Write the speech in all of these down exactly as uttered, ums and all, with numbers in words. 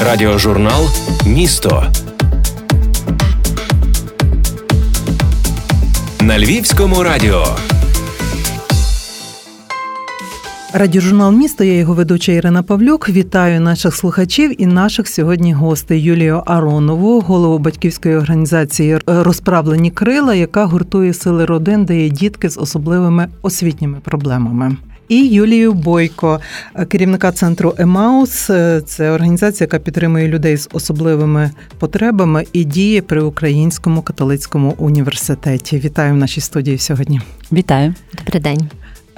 Радіожурнал «Місто» на Львівському радіо. Радіожурнал «Місто», я його ведуча Ірина Павлюк. Вітаю наших слухачів і наших сьогодні гостей. Юлію Аронову, голову батьківської організації «Розправлені крила», яка гуртує сили родин, де є дітки з особливими освітніми проблемами. І Юлію Бойко, керівника центру «Емаус». Це організація, яка підтримує людей з особливими потребами і діє при Українському католицькому університеті. Вітаю в нашій студії сьогодні. Вітаю. Добрий день.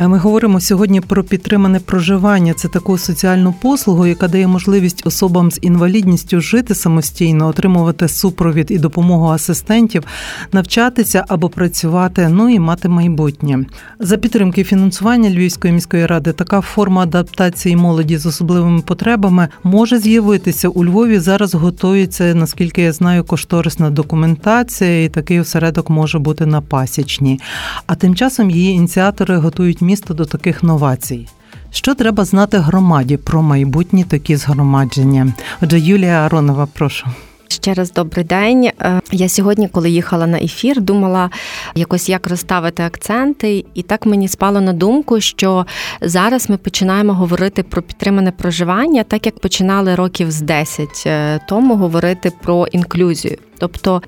Ми говоримо сьогодні про підтримане проживання. Це таку соціальну послугу, яка дає можливість особам з інвалідністю жити самостійно, отримувати супровід і допомогу асистентів, навчатися або працювати, ну і мати майбутнє. За підтримки фінансування Львівської міської ради така форма адаптації молоді з особливими потребами може з'явитися. У Львові зараз готується, наскільки я знаю, кошторисна документація, і такий осередок може бути на Пасічні. А тим часом її ініціатори готують місто до таких новацій. Що треба знати громаді про майбутні такі згромадження? Отже, Юлія Аронова, прошу. Ще раз добрий день. Я сьогодні, коли їхала на ефір, думала якось як розставити акценти, і так мені спало на думку, що зараз ми починаємо говорити про підтримане проживання, так як починали років з десять тому говорити про інклюзію. Тобто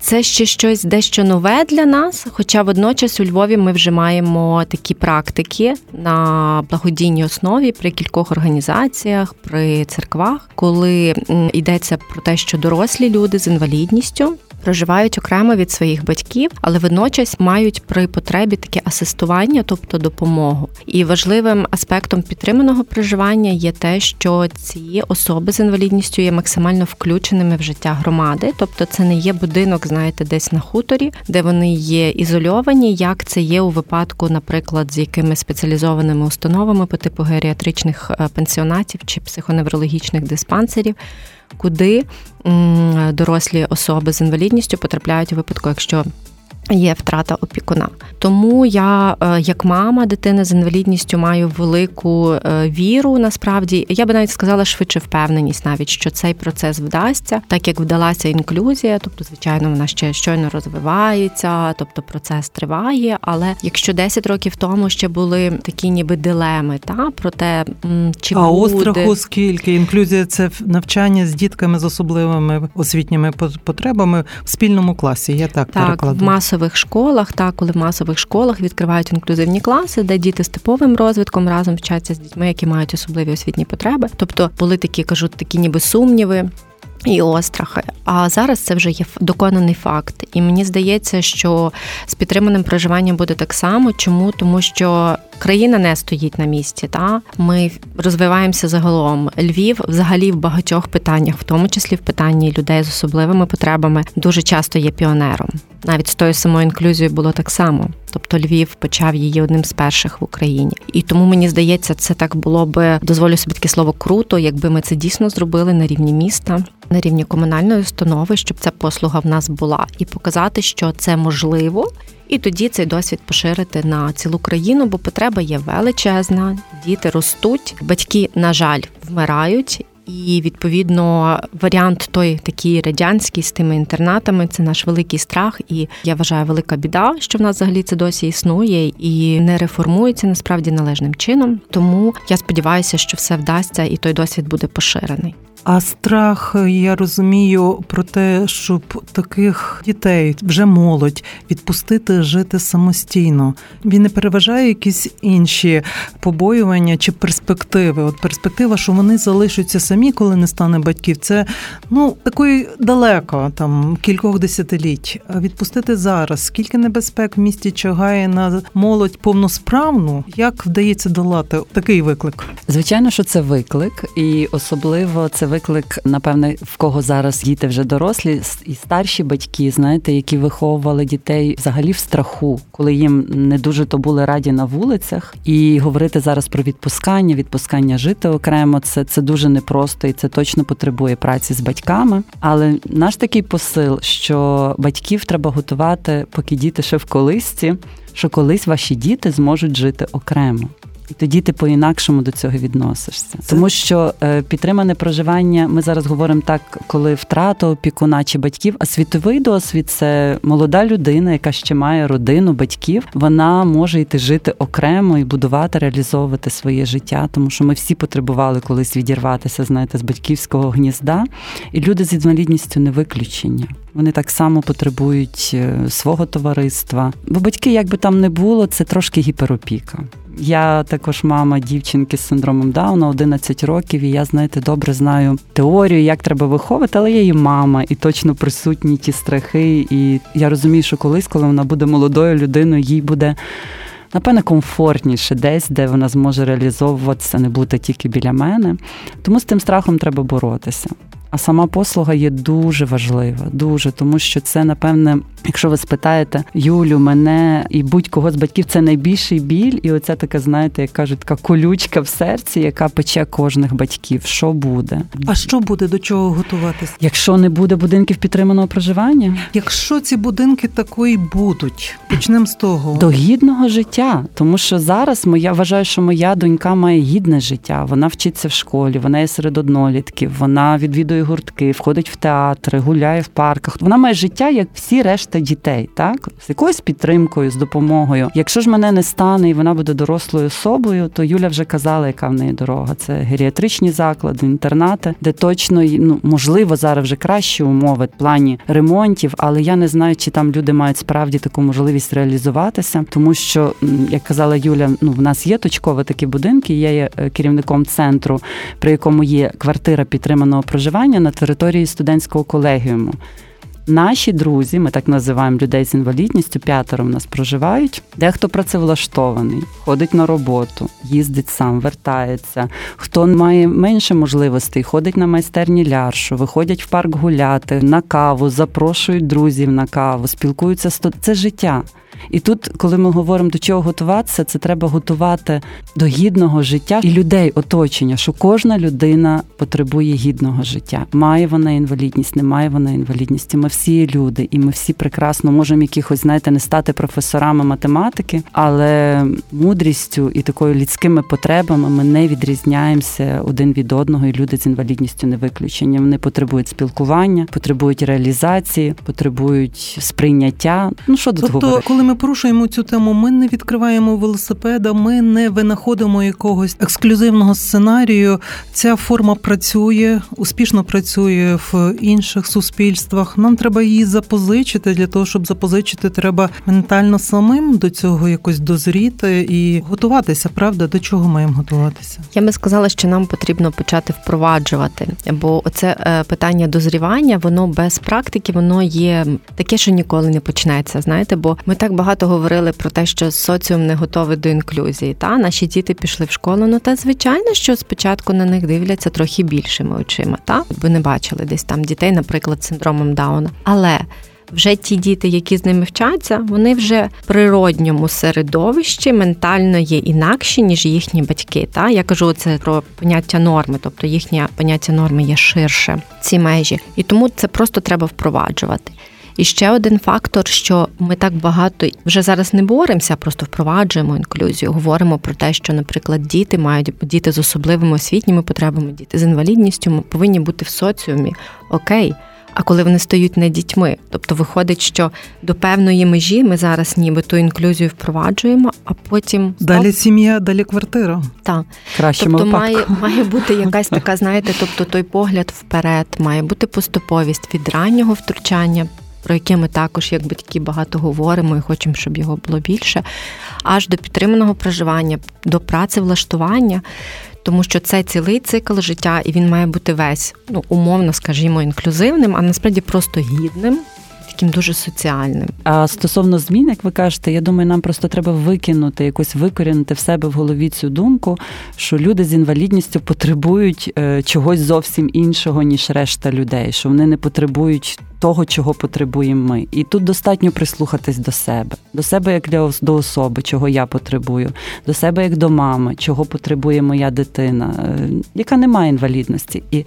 це ще щось дещо нове для нас, хоча водночас у Львові ми вже маємо такі практики на благодійній основі при кількох організаціях, при церквах, коли йдеться про те, що дорослі люди з інвалідністю проживають окремо від своїх батьків, але водночас мають при потребі таке асистування, тобто допомогу. І важливим аспектом підтриманого проживання є те, що ці особи з інвалідністю є максимально включеними в життя громади, тобто це не є будинок, знаєте, десь на хуторі, де вони є ізольовані, як це є у випадку, наприклад, з якими спеціалізованими установами по типу геріатричних пансіонатів чи психоневрологічних диспансерів, куди дорослі особи з інвалідністю потрапляють у випадку, якщо є втрата опікуна. Тому я, як мама дитини з інвалідністю, маю велику віру, насправді, я би навіть сказала швидше впевненість навіть, що цей процес вдасться, так як вдалася інклюзія, тобто, звичайно, вона ще щойно розвивається, тобто процес триває, але якщо десять років тому ще були такі ніби дилеми, та, про те, чи а буде... А остраху скільки? Інклюзія – це навчання з дітками з особливими освітніми потребами в спільному класі, я так, так перекладу. Так, масово. В масових школах, та, коли в масових школах відкривають інклюзивні класи, де діти з типовим розвитком разом вчаться з дітьми, які мають особливі освітні потреби. Тобто були такі, кажуть, такі ніби сумніви і острахи. А зараз це вже є доконаний факт. І мені здається, що з підтриманим проживанням буде так само. Чому? Тому що країна не стоїть на місці, та ми розвиваємося загалом. Львів взагалі в багатьох питаннях, в тому числі в питанні людей з особливими потребами, дуже часто є піонером. Навіть з тою самою інклюзією було так само. Тобто Львів почав її одним з перших в Україні. І тому, мені здається, це так було би, дозволю собі таке слово, круто, якби ми це дійсно зробили на рівні міста, на рівні комунальної установи, щоб ця послуга в нас була. І показати, що це можливо, і тоді цей досвід поширити на цілу країну, бо потреба є величезна, діти ростуть, батьки, на жаль, вмирають. І, відповідно, варіант той такий радянський з тими інтернатами – це наш великий страх. І, я вважаю, велика біда, що в нас взагалі це досі існує і не реформується, насправді, належним чином. Тому я сподіваюся, що все вдасться і той досвід буде поширений. А страх, я розумію, про те, щоб таких дітей, вже молодь, відпустити жити самостійно. Він не переважає якісь інші побоювання чи перспективи? От перспектива, що вони залишаться самі, коли не стане батьків, це, ну, такої далеко, там, кількох десятиліть. А відпустити зараз, скільки небезпек в місті чагає на молодь повносправну, як вдається долати такий виклик? Звичайно, що це виклик, і особливо це виклик. Виклик, напевне, в кого зараз діти вже дорослі, і старші батьки, знаєте, які виховували дітей взагалі в страху, коли їм не дуже то були раді на вулицях. І говорити зараз про відпускання, відпускання жити окремо, це, це дуже непросто і це точно потребує праці з батьками. Але наш такий посил, що батьків треба готувати, поки діти ще в колисці, що колись ваші діти зможуть жити окремо. І тоді ти по-інакшому до цього відносишся. Тому що підтримане проживання, ми зараз говоримо так, коли втрата опікуна чи батьків, а світовий досвід – це молода людина, яка ще має родину, батьків, вона може йти жити окремо і будувати, реалізовувати своє життя, тому що ми всі потребували колись відірватися, знаєте, з батьківського гнізда. І люди з інвалідністю не виключення. Вони так само потребують свого товариства. Бо батьки, як би там не було, це трошки гіперопіка. Я також мама дівчинки з синдромом Дауна, одинадцять років, і я, знаєте, добре знаю теорію, як треба виховувати, але я її мама, і точно присутні ті страхи, і я розумію, що колись, коли вона буде молодою людиною, їй буде, напевно, комфортніше десь, де вона зможе реалізовуватися, не бути тільки біля мене. Тому з тим страхом треба боротися. А сама послуга є дуже важлива, дуже, тому що це, напевне, якщо ви спитаєте Юлю, мене і будь-кого з батьків, це найбільший біль, і оця така, знаєте, як кажуть, така колючка в серці, яка пече кожних батьків. Що буде? А що буде, до чого готуватися? Якщо не буде будинків підтриманого проживання? Якщо ці будинки такої будуть, почнемо з того. До гідного життя, тому що зараз моя, вважаю, що моя донька має гідне життя, вона вчиться в школі, вона є серед однолітків, вона відвідує гуртки, входить в театри, гуляє в парках. Вона має життя, як всі решта дітей, так? З якоюсь підтримкою, з допомогою. Якщо ж мене не стане і вона буде дорослою особою, то Юля вже казала, яка в неї дорога. Це геріатричні заклади, інтернати, де точно, ну, можливо, зараз вже кращі умови в плані ремонтів, але я не знаю, чи там люди мають справді таку можливість реалізуватися, тому що, як казала Юля, ну, в нас є точково такі будинки, я є керівником центру, при якому є квартира підтриманого проживання на території студентського колегіуму. Наші друзі, ми так називаємо людей з інвалідністю, п'ятеро в нас проживають, дехто працевлаштований, ходить на роботу, їздить сам, вертається, хто має менше можливостей, ходить на майстерні ляршу, виходять в парк гуляти, на каву, запрошують друзів на каву, спілкуються з... Це життя. І тут, коли ми говоримо, до чого готуватися, це треба готувати до гідного життя і людей оточення, що кожна людина потребує гідного життя. Має вона інвалідність, не має вона інвалідності. Ми всі люди, і ми всі прекрасно можемо якихось, знаєте, не стати професорами математики, але мудрістю і такою людськими потребами ми не відрізняємося один від одного, і люди з інвалідністю не виключення. Вони потребують спілкування, потребують реалізації, потребують сприйняття. Ну, що тут говорити? Ми порушуємо цю тему, ми не відкриваємо велосипеда, ми не винаходимо якогось ексклюзивного сценарію. Ця форма працює, успішно працює в інших суспільствах. Нам треба її запозичити. Для того, щоб запозичити, треба ментально самим до цього якось дозріти і готуватися, правда? До чого маємо готуватися? Я би сказала, що нам потрібно почати впроваджувати, бо оце питання дозрівання, воно без практики, воно є таке, що ніколи не почнеться, знаєте, бо ми так багато говорили про те, що соціум не готовий до інклюзії. Та наші діти пішли в школу, ну та звичайно, що спочатку на них дивляться трохи більшими очима, та бо не бачили десь там дітей, наприклад, з синдромом Дауна. Але вже ті діти, які з ними вчаться, вони вже в природньому середовищі ментально є інакші, ніж їхні батьки. Та я кажу це про поняття норми, тобто їхнє поняття норми є ширше, ці межі. І тому це просто треба впроваджувати. І ще один фактор, що ми так багато вже зараз не боремося, просто впроваджуємо інклюзію, говоримо про те, що, наприклад, діти мають діти з особливими освітніми потребами, діти з інвалідністю повинні бути в соціумі. Окей. А коли вони стають не дітьми, тобто виходить, що до певної межі ми зараз ніби ту інклюзію впроваджуємо, а потім... Далі сім'я, далі квартира. Так. Краще тобто має, має бути якась така, знаєте, тобто той погляд вперед, має бути поступовість від раннього втручання, про яке ми також, як батьки, багато говоримо і хочемо, щоб його було більше, аж до підтриманого проживання, до працевлаштування, тому що це цілий цикл життя, і він має бути весь, ну, умовно, скажімо, інклюзивним, а насправді просто гідним, таким дуже соціальним. А стосовно змін, як ви кажете, я думаю, нам просто треба викинути, якось викорінити в себе в голові цю думку, що люди з інвалідністю потребують чогось зовсім іншого, ніж решта людей, що вони не потребують того, чого потребуємо ми. І тут достатньо прислухатись до себе. До себе як для, до особи, чого я потребую. До себе як до мами, чого потребує моя дитина, яка не має інвалідності. І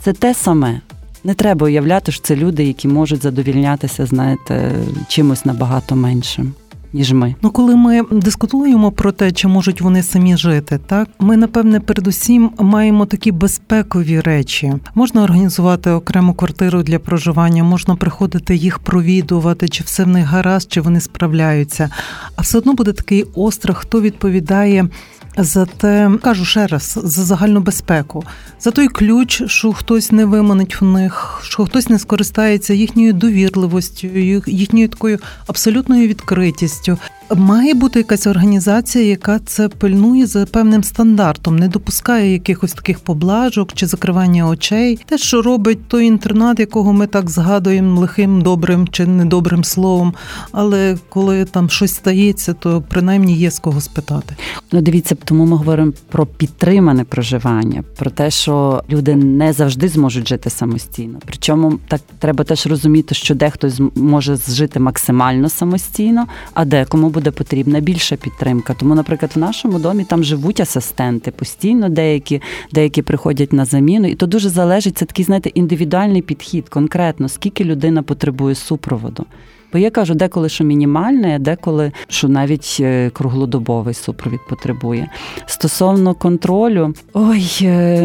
це те саме. Не треба уявляти, що це люди, які можуть задовільнятися, знаєте, чимось набагато меншим. ніж ми. Ну, коли ми дискутуємо про те, чи можуть вони самі жити, так, ми, напевне, передусім маємо такі безпекові речі. Можна організувати окрему квартиру для проживання, можна приходити їх провідувати, чи все в них гаразд, чи вони справляються. А все одно буде такий острах, хто відповідає за те, кажу ще раз, за загальну безпеку, за той ключ, що хтось не виманить в них, що хтось не скористається їхньою довірливостю, їхньою такою абсолютною відкритістю. Має бути якась організація, яка це пильнує за певним стандартом, не допускає якихось таких поблажок чи закривання очей. Те, що робить той інтернат, якого ми так згадуємо лихим, добрим чи недобрим словом, але коли там щось стається, то принаймні є з кого спитати. Ну, дивіться, тому ми говоримо про підтримане проживання, про те, що люди не завжди зможуть жити самостійно. Причому так треба теж розуміти, що дехто може жити максимально самостійно, а декому буде потрібна більша підтримка. Тому, наприклад, в нашому домі там живуть асистенти постійно, деякі, деякі приходять на заміну. І то дуже залежить, це такий, знаєте, індивідуальний підхід, конкретно, скільки людина потребує супроводу. Бо я кажу, деколи, що мінімальне, а деколи, що навіть круглодобовий супровід потребує. Стосовно контролю, ой,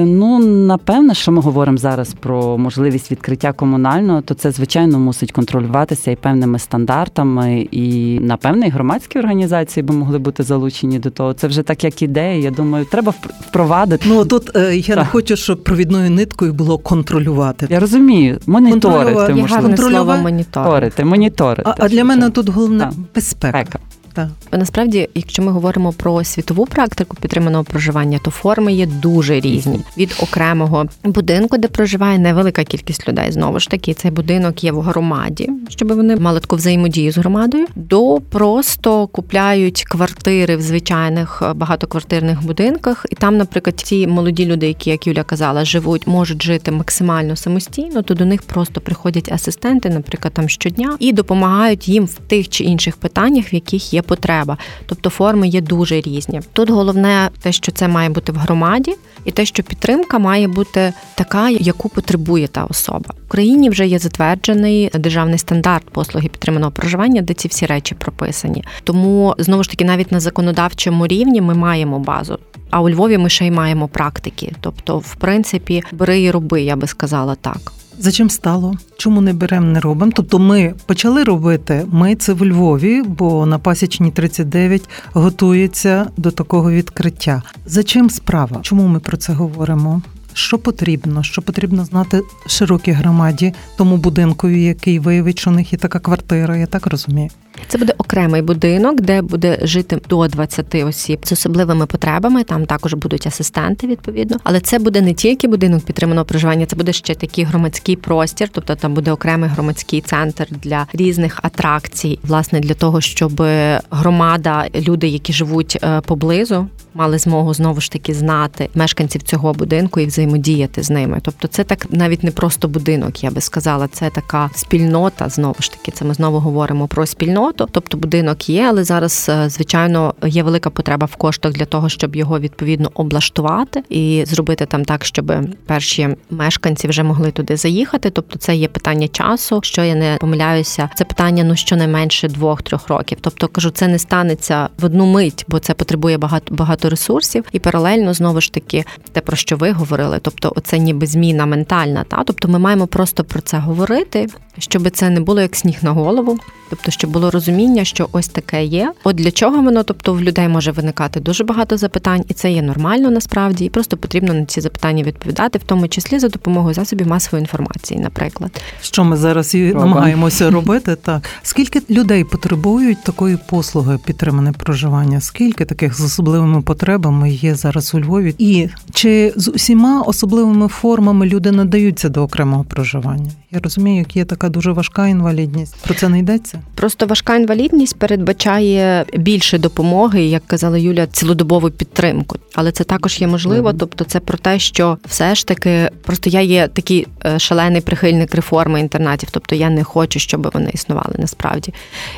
ну, напевно, що ми говоримо зараз про можливість відкриття комунального, то це, звичайно, мусить контролюватися і певними стандартами, і, напевно, і громадські організації би могли бути залучені до того. Це вже так, як ідея, я думаю, треба впровадити. Ну, тут е, я так. не хочу, щоб провідною ниткою було контролювати. Я розумію, моніторити, можливо. Контролювати, моніторити, моніторити. А, а для мене тут головне – безпека. Так. Насправді, якщо ми говоримо про світову практику підтриманого проживання, то форми є дуже різні. Від окремого будинку, де проживає невелика кількість людей, знову ж таки, цей будинок є в громаді, щоб вони мали таку взаємодію з громадою, до просто купляють квартири в звичайних багатоквартирних будинках. І там, наприклад, ці молоді люди, які, як Юля казала, живуть, можуть жити максимально самостійно, то до них просто приходять асистенти, наприклад, там щодня, і допомагають їм в тих чи інших питаннях, в яких є потреба. Тобто форми є дуже різні. Тут головне те, що це має бути в громаді, і те, що підтримка має бути така, яку потребує та особа. В Україні вже є затверджений державний стандарт послуги підтриманого проживання, де ці всі речі прописані. Тому, знову ж таки, навіть на законодавчому рівні ми маємо базу. А у Львові ми ще й маємо практики. Тобто, в принципі, бери і роби, я би сказала так. За чим стало? Чому не беремо, не робимо? Тобто ми почали робити, ми це в Львові, бо на Пасічні тридцять дев'ять готується до такого відкриття. За чим справа? Чому ми про це говоримо? Що потрібно? Що потрібно знати широкій громаді, тому будинкові, який виявить, що у них є така квартира, я так розумію? Це буде окремий будинок, де буде жити до двадцять осіб з особливими потребами, там також будуть асистенти, відповідно. Але це буде не тільки будинок підтриманого проживання, це буде ще такий громадський простір, тобто там буде окремий громадський центр для різних атракцій, власне, для того, щоб громада, люди, які живуть поблизу, мали змогу, знову ж таки, знати мешканців цього будинку і взаємодіяти з ними. Тобто це так навіть не просто будинок, я би сказала, це така спільнота, знову ж таки, це ми знову говоримо про спільноту. Тобто будинок є, але зараз, звичайно, є велика потреба в коштах для того, щоб його, відповідно, облаштувати і зробити там так, щоб перші мешканці вже могли туди заїхати. Тобто це є питання часу, що я не помиляюся, це питання, ну, щонайменше двох-трьох років. Тобто, кажу, це не станеться в одну мить, бо це потребує багато, багато ресурсів. І паралельно, знову ж таки, те, про що ви говорили, тобто оце ніби зміна ментальна. Та? Тобто ми маємо просто про це говорити, щоб це не було як сніг на голову, тобто, щоб було розуміння, що ось таке є. От для чого воно, тобто в людей може виникати дуже багато запитань, і це є нормально насправді, і просто потрібно на ці запитання відповідати, в тому числі за допомогою засобів масової інформації, наприклад. Що ми зараз і намагаємося робити, так. Скільки людей потребують такої послуги підтримане проживання? Скільки таких з особливими потребами є зараз у Львові? І чи з усіма особливими формами люди надаються до окремого проживання? Я розумію, як є така дуже важка інвалідність. Про це не йдеться? Просто важка інвалідність передбачає більше допомоги, як казала Юля, цілодобову підтримку. Але це також є можливо, mm-hmm. тобто це про те, що все ж таки, просто я є такий шалений прихильник реформи інтернатів, тобто я не хочу, щоб вони існували насправді.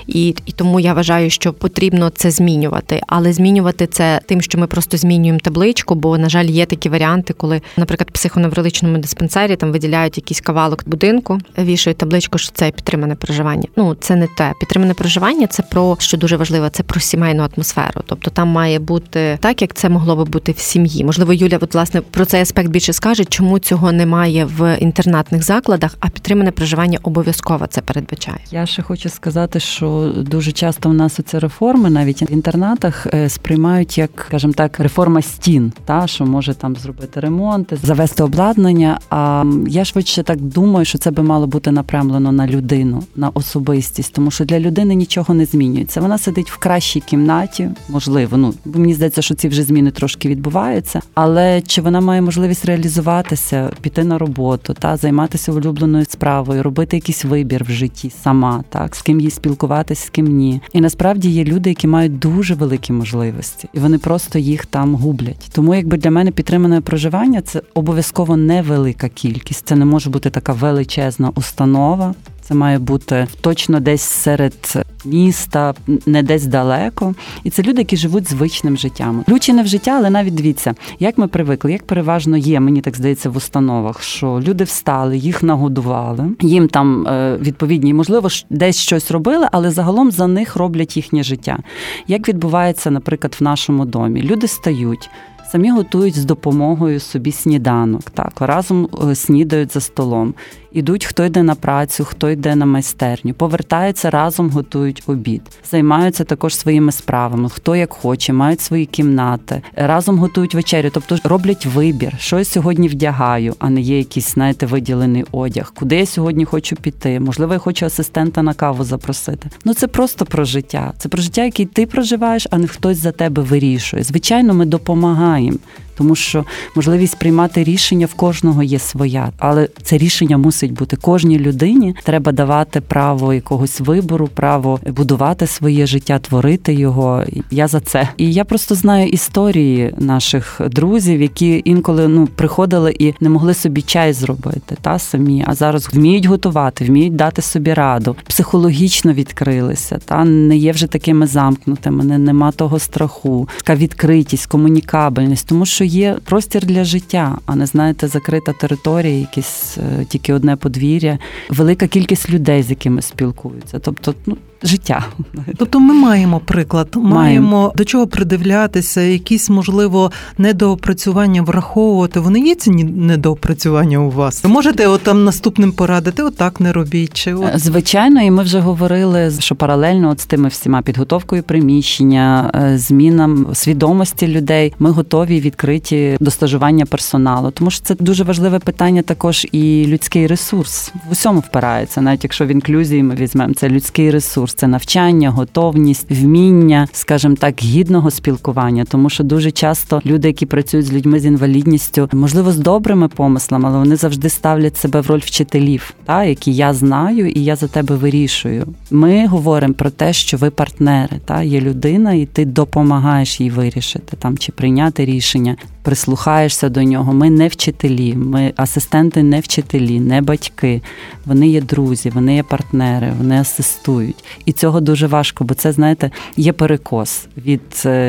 І, і тому я вважаю, що потрібно це змінювати. Але змінювати це тим, що ми просто змінюємо табличку, бо, на жаль, є такі варіанти, коли наприклад, в психоневрологічному диспансері там виділяють якийсь кавалок будинку, вішають табличку, що це підтримане проживання. Ну, це не те. Підтримане проживання – це про, що дуже важливо, це про сімейну атмосферу. Тобто там має бути так, як це могло би бути в сім'ї. Можливо, Юля, от, власне, про цей аспект більше скаже, чому цього немає в інтернатних закладах, а підтримане проживання обов'язково це передбачає. Я ще хочу сказати, що дуже часто в нас оці реформи, навіть в інтернатах, сприймають як, скажімо так, реформа стін, та, що може там зробити ремонт, завести обладнання, а я швидше так думаю, що це би мало бути напрямлено на людину, на особистість, тому що для людини нічого не змінюється. Вона сидить в кращій кімнаті, можливо, ну, бо мені здається, що ці вже зміни трошки відбуваються, але чи вона має можливість реалізуватися, піти на роботу, та, займатися улюбленою справою, робити якийсь вибір в житті сама, так, з ким їй спілкуватися, з ким ні. І насправді є люди, які мають дуже великі можливості, і вони просто їх там гублять. Тому, якби для мене підтримане проживання – це обов'язково невелика кількість, це не може бути така величезна установа. Це має бути точно десь серед міста, не десь далеко. І це люди, які живуть звичним життям. Включене в життя, але навіть дивіться, як ми привикли, як переважно є, мені так здається, в установах, що люди встали, їх нагодували, їм там відповідні, можливо, десь щось робили, але загалом за них роблять їхнє життя. Як відбувається, наприклад, в нашому домі? Люди стають, самі готують з допомогою собі сніданок, так, разом снідають за столом. Ідуть, хто йде на працю, хто йде на майстерню, повертаються, разом готують обід, займаються також своїми справами, хто як хоче, мають свої кімнати, разом готують вечерю, тобто роблять вибір, що я сьогодні вдягаю, а не є якийсь, знаєте, виділений одяг, куди я сьогодні хочу піти, можливо, я хочу асистента на каву запросити. Ну, це просто про життя, це про життя, яке ти проживаєш, а не хтось за тебе вирішує. Звичайно, ми допомагаємо. Тому що можливість приймати рішення в кожного є своя, але це рішення мусить бути. Кожній людині треба давати право якогось вибору, право будувати своє життя, творити його. Я за це. І я просто знаю історії наших друзів, які інколи ну приходили і не могли собі чай зробити, та самі, а зараз вміють готувати, вміють дати собі раду, психологічно відкрилися, та не є вже такими замкнутими, не, нема того страху, така відкритість, комунікабельність, тому що є простір для життя, а не, знаєте, закрита територія, якісь тільки одне подвір'я, велика кількість людей, з якими спілкуються. Тобто, ну, життя. Тобто ми маємо приклад, маємо. маємо до чого придивлятися, якісь, можливо, недоопрацювання враховувати. Вони є ці недоопрацювання у вас? Ви можете от там наступним порадити, отак не робіть? Чи от... Звичайно, і ми вже говорили, що паралельно от з тими всіма підготовкою приміщення, змінам свідомості людей, ми готові відкриті до стажування персоналу. Тому що це дуже важливе питання також і людський ресурс. В усьому впирається, навіть якщо в інклюзії ми візьмемо, це людський ресурс. Це навчання, готовність, вміння, скажімо так, гідного спілкування. Тому що дуже часто люди, які працюють з людьми з інвалідністю, можливо, з добрими помислами, але вони завжди ставлять себе в роль вчителів, та, які я знаю і я за тебе вирішую. Ми говоримо про те, що ви партнери, та, є людина і ти допомагаєш їй вирішити там, чи прийняти рішення, прислухаєшся до нього. Ми не вчителі, ми асистенти не вчителі, не батьки. Вони є друзі, вони є партнери, вони асистують. І цього дуже важко, бо це, знаєте, є перекос від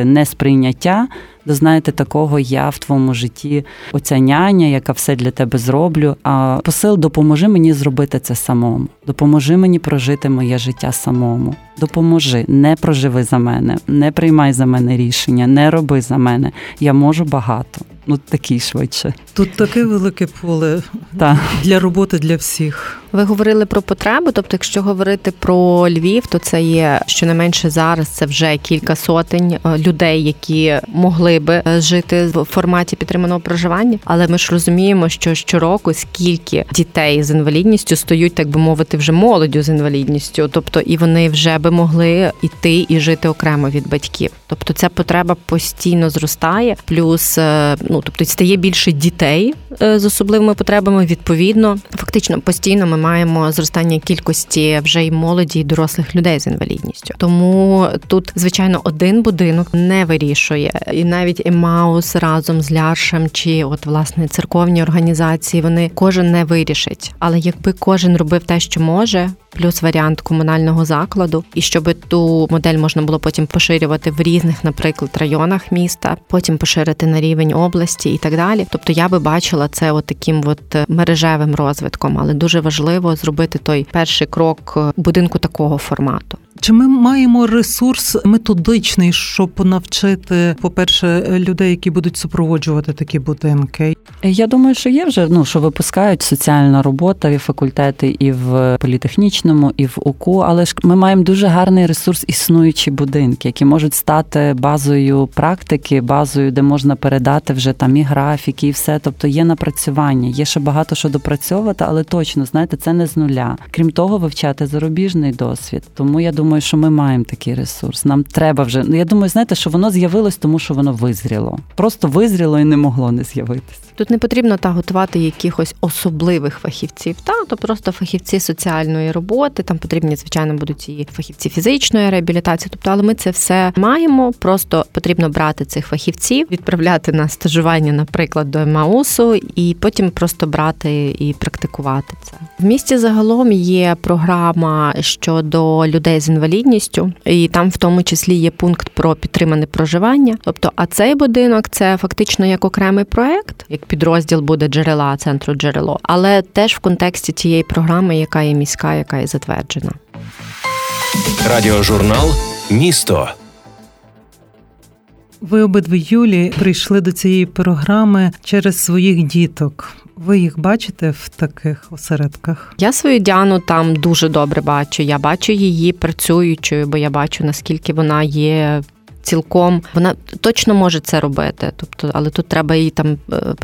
несприйняття до, знаєте, такого я в твоєму житті оця няня, яка все для тебе зроблю, а посил допоможи мені зробити це самому, допоможи мені прожити моє життя самому, допоможи, не проживи за мене, не приймай за мене рішення, не роби за мене, я можу багато. Ну, такий швидше. Тут таке велике поле та. Для роботи для всіх. Ви говорили про потреби, тобто якщо говорити про Львів, то це є щонайменше зараз, це вже кілька сотень людей, які могли би жити в форматі підтриманого проживання, але ми ж розуміємо, що щороку скільки дітей з інвалідністю стають, так би мовити, вже молоддю з інвалідністю, тобто і вони вже би могли іти і жити окремо від батьків. Тобто ця потреба постійно зростає, плюс ну, тобто стає більше дітей з особливими потребами, відповідно. Фактично, постійно ми маємо зростання кількості вже й молоді, і дорослих людей з інвалідністю. Тому тут, звичайно, один будинок не вирішує. І навіть Емаус разом з Ляршем чи, от, власне, церковні організації, вони кожен не вирішить. Але якби кожен робив те, що може, плюс варіант комунального закладу, і щоб ту модель можна було потім поширювати в різних, наприклад, районах міста, потім поширити на рівень області і так далі. Тобто я би бачила це от таким от мережевим розвитком, але дуже важливо зробити той перший крок будинку такого формату. Чи ми маємо ресурс методичний, щоб навчити, по-перше, людей, які будуть супроводжувати такі будинки? Я думаю, що є вже, ну, що випускають соціальна робота і факультети і в політехнічному, і в УКУ, але ж ми маємо дуже гарний ресурс існуючі будинки, які можуть стати базою практики, базою, де можна передати вже там і графіки, і все. Тобто є напрацювання, є ще багато що допрацьовувати, але точно, знаєте, це не з нуля. Крім того, вивчати зарубіжний досвід. Тому я думаю, Думаю, що ми маємо такий ресурс. Нам треба вже. Ну, я думаю, знаєте, що воно з'явилось, тому що воно визріло. Просто визріло і не могло не з'явитися. Тут не потрібно та готувати якихось особливих фахівців. Та то просто фахівці соціальної роботи. Там потрібні, звичайно, будуть і фахівці фізичної реабілітації. Тобто, але ми це все маємо. Просто потрібно брати цих фахівців, відправляти на стажування, наприклад, до Емаусу, і потім просто брати і практикувати це. В місті загалом є програма щодо людей з інвалідністю, і там в тому числі є пункт про підтримане проживання. Тобто, а цей будинок – це фактично як окремий проект, як підрозділ буде джерела, центру джерело, але теж в контексті тієї програми, яка є міська, яка є затверджена. Радіожурнал «Місто». Ви обидві, Юлі, прийшли до цієї програми через своїх діток. Ви їх бачите в таких осередках? Я свою Діану там дуже добре бачу. Я бачу її працюючою, бо я бачу, наскільки вона є цілком. Вона точно може це робити. Тобто, але тут треба їй там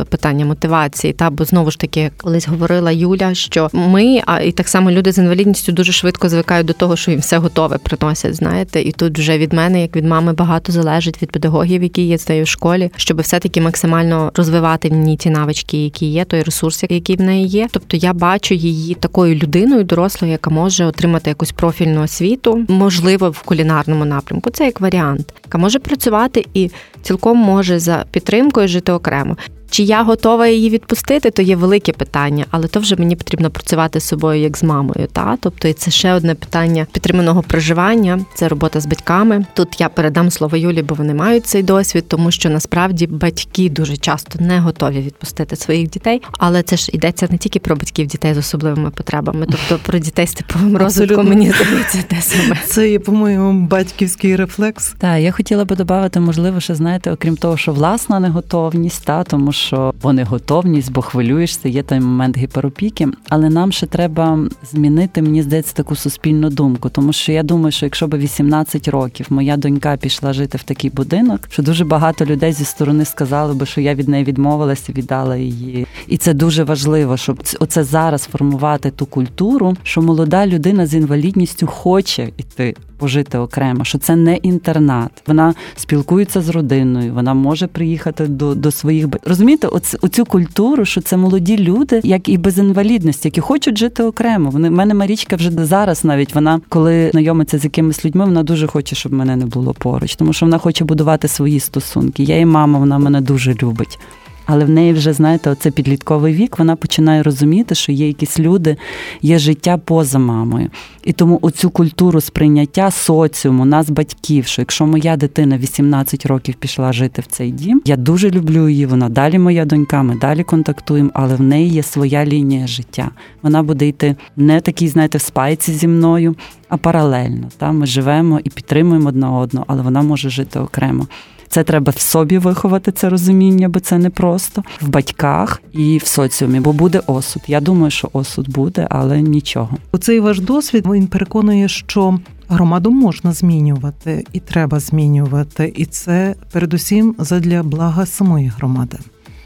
питання мотивації. Та, бо знову ж таки, колись говорила Юля, що ми, а і так само люди з інвалідністю дуже швидко звикають до того, що їм все готове приносять, знаєте. І тут вже від мене, як від мами, багато залежить від педагогів, які є з нею в школі, щоб все-таки максимально розвивати в ній ті навички, які є, той ресурс, який в неї є. Тобто я бачу її такою людиною дорослою, яка може отримати якусь профільну освіту, можливо, в кулінарному напрямку. Це як варіант. Може працювати і цілком може за підтримкою жити окремо. Чи я готова її відпустити, то є велике питання, але то вже мені потрібно працювати з собою, як з мамою. Та? Тобто і це ще одне питання підтриманого проживання, це робота з батьками. Тут я передам слово Юлі, бо вони мають цей досвід, тому що насправді батьки дуже часто не готові відпустити своїх дітей, але це ж йдеться не тільки про батьків дітей з особливими потребами, тобто про дітей з типовим розвитком, мені здається, те саме. Це є, по-моєму, батьківський рефлекс. Так, я хотіла би додати, можливо, що, знаєте, окрім того, що власна неготовність, та, тому що вони готовність, бо хвилюєшся, є той момент гіперопіки, але нам ще треба змінити, мені здається, таку суспільну думку, тому що я думаю, що якщо б вісімнадцять років моя донька пішла жити в такий будинок, що дуже багато людей зі сторони сказали би, що я від неї відмовилася, віддала її. І це дуже важливо, щоб оце зараз формувати ту культуру, що молода людина з інвалідністю хоче йти пожити окремо, що це не інтернат. Вона спілкується з родиною, вона може приїхати до, до своїх батьків. Розумієте, оц, оцю культуру, що це молоді люди, як і без інвалідності, які хочуть жити окремо. Вони, в мене Марічка вже зараз навіть, вона, коли знайомиться з якимись людьми, вона дуже хоче, щоб мене не було поруч, тому що вона хоче будувати свої стосунки. Я і мама, вона мене дуже любить. Але в неї вже, знаєте, оце підлітковий вік, вона починає розуміти, що є якісь люди, є життя поза мамою. І тому оцю культуру сприйняття соціуму, нас, батьків, що якщо моя дитина вісімнадцять років пішла жити в цей дім, я дуже люблю її, вона далі моя донька, ми далі контактуємо, але в неї є своя лінія життя. Вона буде йти не такий, знаєте, в спайці зі мною, а паралельно. Та? Ми живемо і підтримуємо одна одного, але вона може жити окремо. Це треба в собі виховати, це розуміння, бо це непросто, в батьках і в соціумі, бо буде осуд. Я думаю, що осуд буде, але нічого. Оцей ваш досвід, він переконує, що громаду можна змінювати і треба змінювати, і це передусім задля блага самої громади.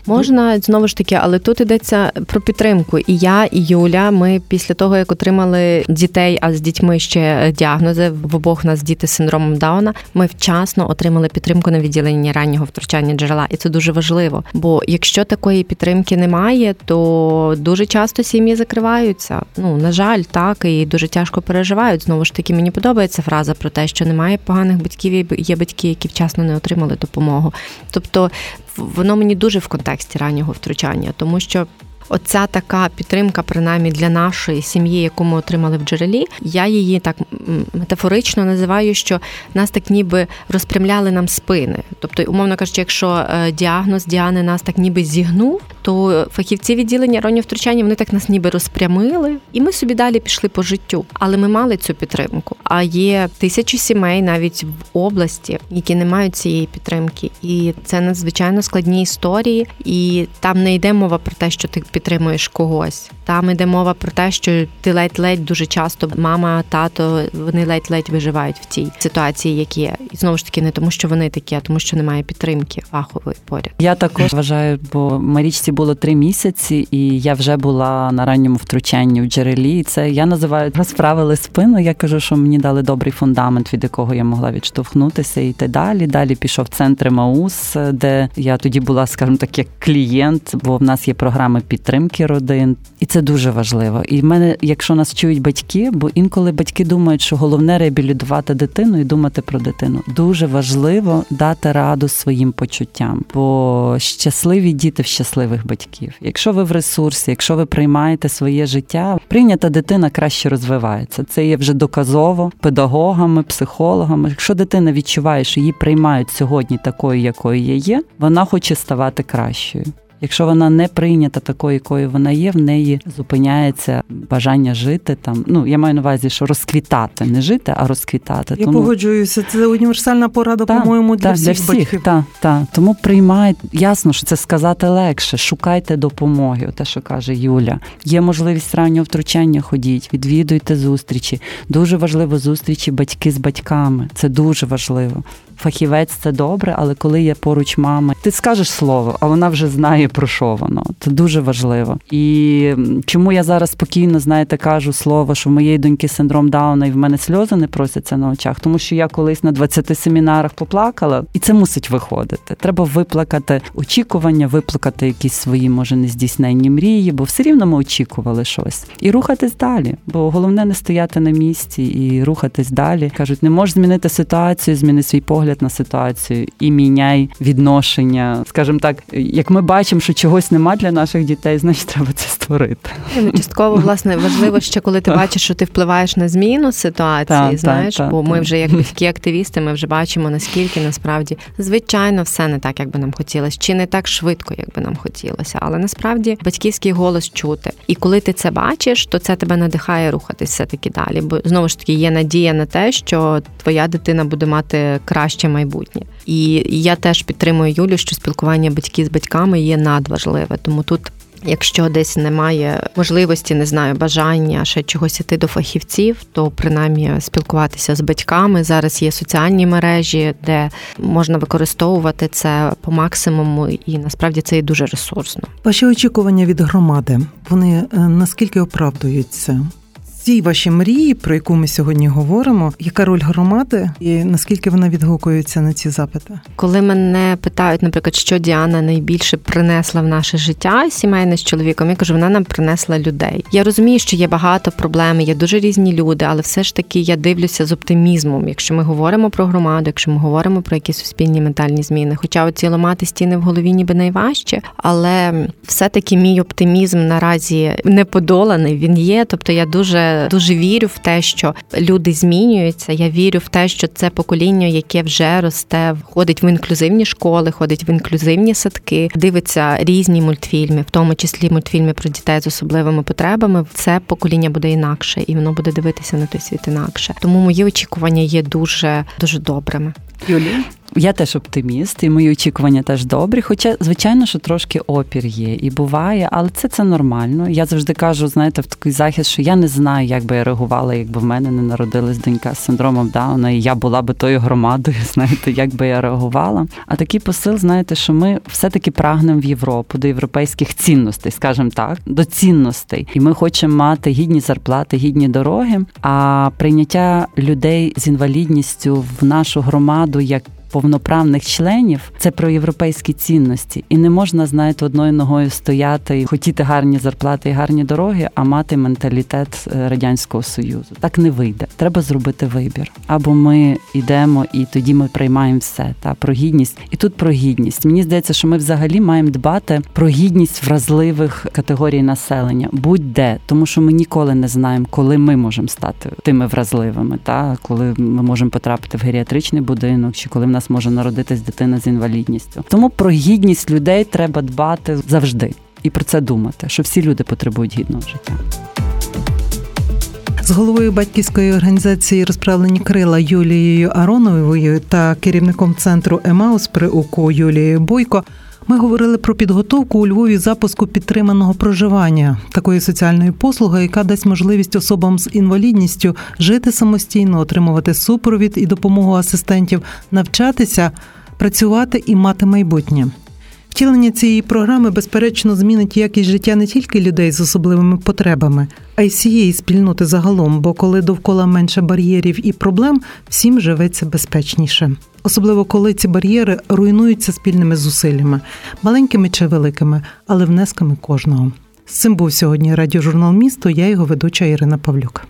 Можна, знову ж таки, але тут йдеться про підтримку. І я, і Юля, ми після того, як отримали дітей, а з дітьми ще діагнози, в обох нас діти з синдромом Дауна, ми вчасно отримали підтримку на відділенні раннього втручання джерела. І це дуже важливо, бо якщо такої підтримки немає, то дуже часто сім'ї закриваються. Ну, на жаль, так, і дуже тяжко переживають. Знову ж таки, мені подобається фраза про те, що немає поганих батьків, є батьки, які вчасно не отримали допомогу. Тобто, воно мені дуже в контексті раннього втручання, тому що оця така підтримка, принаймні для нашої сім'ї, яку ми отримали в Джерелі, я її так метафорично називаю, що нас так ніби розпрямляли нам спини. Тобто, умовно кажучи, якщо діагноз Діани нас так ніби зігнув, то фахівці відділення раннього втручання, вони так нас ніби розпрямили, і ми собі далі пішли по життю. Але ми мали цю підтримку. А є тисячі сімей навіть в області, які не мають цієї підтримки. І це надзвичайно складні історії, і там не йде мова про те, що ти підтримуєш когось. Там йде мова про те, що ти ледь-ледь дуже часто, мама, тато, вони ледь-ледь виживають в цій ситуації, які є. І знову ж таки, не тому, що вони такі, а тому, що немає підтримки фахової поряд. Я також вважаю, бо Марічці було три місяці, і я вже була на ранньому втручанні в Джерелі. І це, я називаю, розправили спину. Я кажу, що мені дали добрий фундамент, від якого я могла відштовхнутися і йти далі. Далі пішов центр МАУС, де я тоді була, скажімо так, як клієнт, бо в нас є програми підтримки родин. І це дуже важливо. І в мене, якщо нас чують батьки, бо інколи батьки думають, що головне реабілітувати дитину і думати про дитину. Дуже важливо дати раду своїм почуттям, бо щасливі діти в щасливих батьків. Якщо ви в ресурсі, якщо ви приймаєте своє життя, прийнята дитина краще розвивається. Це є вже доказово педагогами, психологами. Якщо дитина відчуває, що її приймають сьогодні такою, якою є, є, вона хоче ставати кращою. Якщо вона не прийнята такою, якою вона є, в неї зупиняється бажання жити там. Ну, я маю на увазі, що розквітати, не жити, а розквітати. Я Тому... погоджуюся, це універсальна порада, та, по-моєму, для та, всіх, для всіх батьків. Та, та. Тому приймають, ясно, що це сказати легше, шукайте допомоги, те, що каже Юля. Є можливість раннього втручання, ходіть, відвідуйте зустрічі. Дуже важливо зустрічі батьки з батьками, це дуже важливо. Фахівець – це добре, але коли є поруч мами, ти скажеш слово, а вона вже знає, про що воно. Це дуже важливо. І чому я зараз спокійно, знаєте, кажу слово, що в моєї доньки синдром Дауна, і в мене сльози не просяться на очах, тому що я колись на двадцяти семінарах поплакала, і це мусить виходити. Треба виплакати очікування, виплакати якісь свої, може, нездійсненні мрії, бо все рівно ми очікували щось. І рухатись далі, бо головне не стояти на місці і рухатись далі. Кажуть, не можеш змінити ситуацію, зміни свій погляд на ситуацію і міняй відношення. Скажімо так, як ми бачимо, що чогось нема для наших дітей, значить, треба це створити. Ну, частково, власне, важливо ще, коли ти бачиш, що ти впливаєш на зміну ситуації, та, знаєш, та, та, бо та, ми та. вже як батьки активісти, ми вже бачимо, наскільки насправді, звичайно, все не так, як би нам хотілося, чи не так швидко, як би нам хотілося, але насправді батьківський голос чути. І коли ти це бачиш, то це тебе надихає рухатись все-таки далі, бо, знову ж таки, є надія на те, що твоя дитина буде мати краще ще майбутнє. І я теж підтримую Юлю, що спілкування батьків з батьками є надважливе. Тому тут, якщо десь немає можливості, не знаю, бажання ще чогось іти до фахівців, то принаймні спілкуватися з батьками. Зараз є соціальні мережі, де можна використовувати це по максимуму, і насправді це і дуже ресурсно. Ваші очікування від громади, вони наскільки оправдуються? Ці ваші мрії, про яку ми сьогодні говоримо, яка роль громади і наскільки вона відгукується на ці запити? Коли мене питають, наприклад, що Діана найбільше принесла в наше життя сімейне з чоловіком, я кажу, вона нам принесла людей. Я розумію, що є багато проблем, є дуже різні люди, але все ж таки я дивлюся з оптимізмом, якщо ми говоримо про громаду, якщо ми говоримо про якісь суспільні ментальні зміни. Хоча оці ламати стіни в голові ніби найважче, але все-таки мій оптимізм наразі не подоланий, він є, тобто я дуже Дуже вірю в те, що люди змінюються. Я вірю в те, що це покоління, яке вже росте, ходить в інклюзивні школи, ходить в інклюзивні садки, дивиться різні мультфільми, в тому числі мультфільми про дітей з особливими потребами. Це покоління буде інакше, і воно буде дивитися на той світ інакше. Тому мої очікування є дуже, дуже добрими. Юлія? Я теж оптиміст, і мої очікування теж добрі, хоча, звичайно, що трошки опір є і буває, але це, це нормально. Я завжди кажу, знаєте, в такий захист, що я не знаю, як би я реагувала, якби в мене не народилась донька з синдромом Дауна, і я була би тою громадою, знаєте, як би я реагувала. А такий посил, знаєте, що ми все-таки прагнемо в Європу, до європейських цінностей, скажімо так, до цінностей. І ми хочемо мати гідні зарплати, гідні дороги, а прийняття людей з інвалідністю в нашу громаду як повноправних членів – це про європейські цінності. І не можна, знаєте, одною ногою стояти і хотіти гарні зарплати і гарні дороги, а мати менталітет Радянського Союзу. Так не вийде. Треба зробити вибір. Або ми йдемо, і тоді ми приймаємо все. Та, про гідність. І тут про гідність. Мені здається, що ми взагалі маємо дбати про гідність вразливих категорій населення. Будь-де. Тому що ми ніколи не знаємо, коли ми можемо стати тими вразливими. Та, коли ми можемо потрапити в геріатричний будинок, чи коли в нас може народитись дитина з інвалідністю. Тому про гідність людей треба дбати завжди. І про це думати, що всі люди потребують гідного життя. З головою батьківської організації «Розправлені крила» Юлією Ароновою та керівником центру «Емаус» при УКУ Юлією Бойко ми говорили про підготовку у Львові запуску підтриманого проживання, такої соціальної послуги, яка дасть можливість особам з інвалідністю жити самостійно, отримувати супровід і допомогу асистентів, навчатися, працювати і мати майбутнє. Втілення цієї програми, безперечно, змінить якість життя не тільки людей з особливими потребами, а й всієї спільноти загалом, бо коли довкола менше бар'єрів і проблем, всім живеться безпечніше. Особливо, коли ці бар'єри руйнуються спільними зусиллями, маленькими чи великими, але внесками кожного. З цим був сьогодні радіожурнал «Місто», я його ведуча Ірина Павлюк.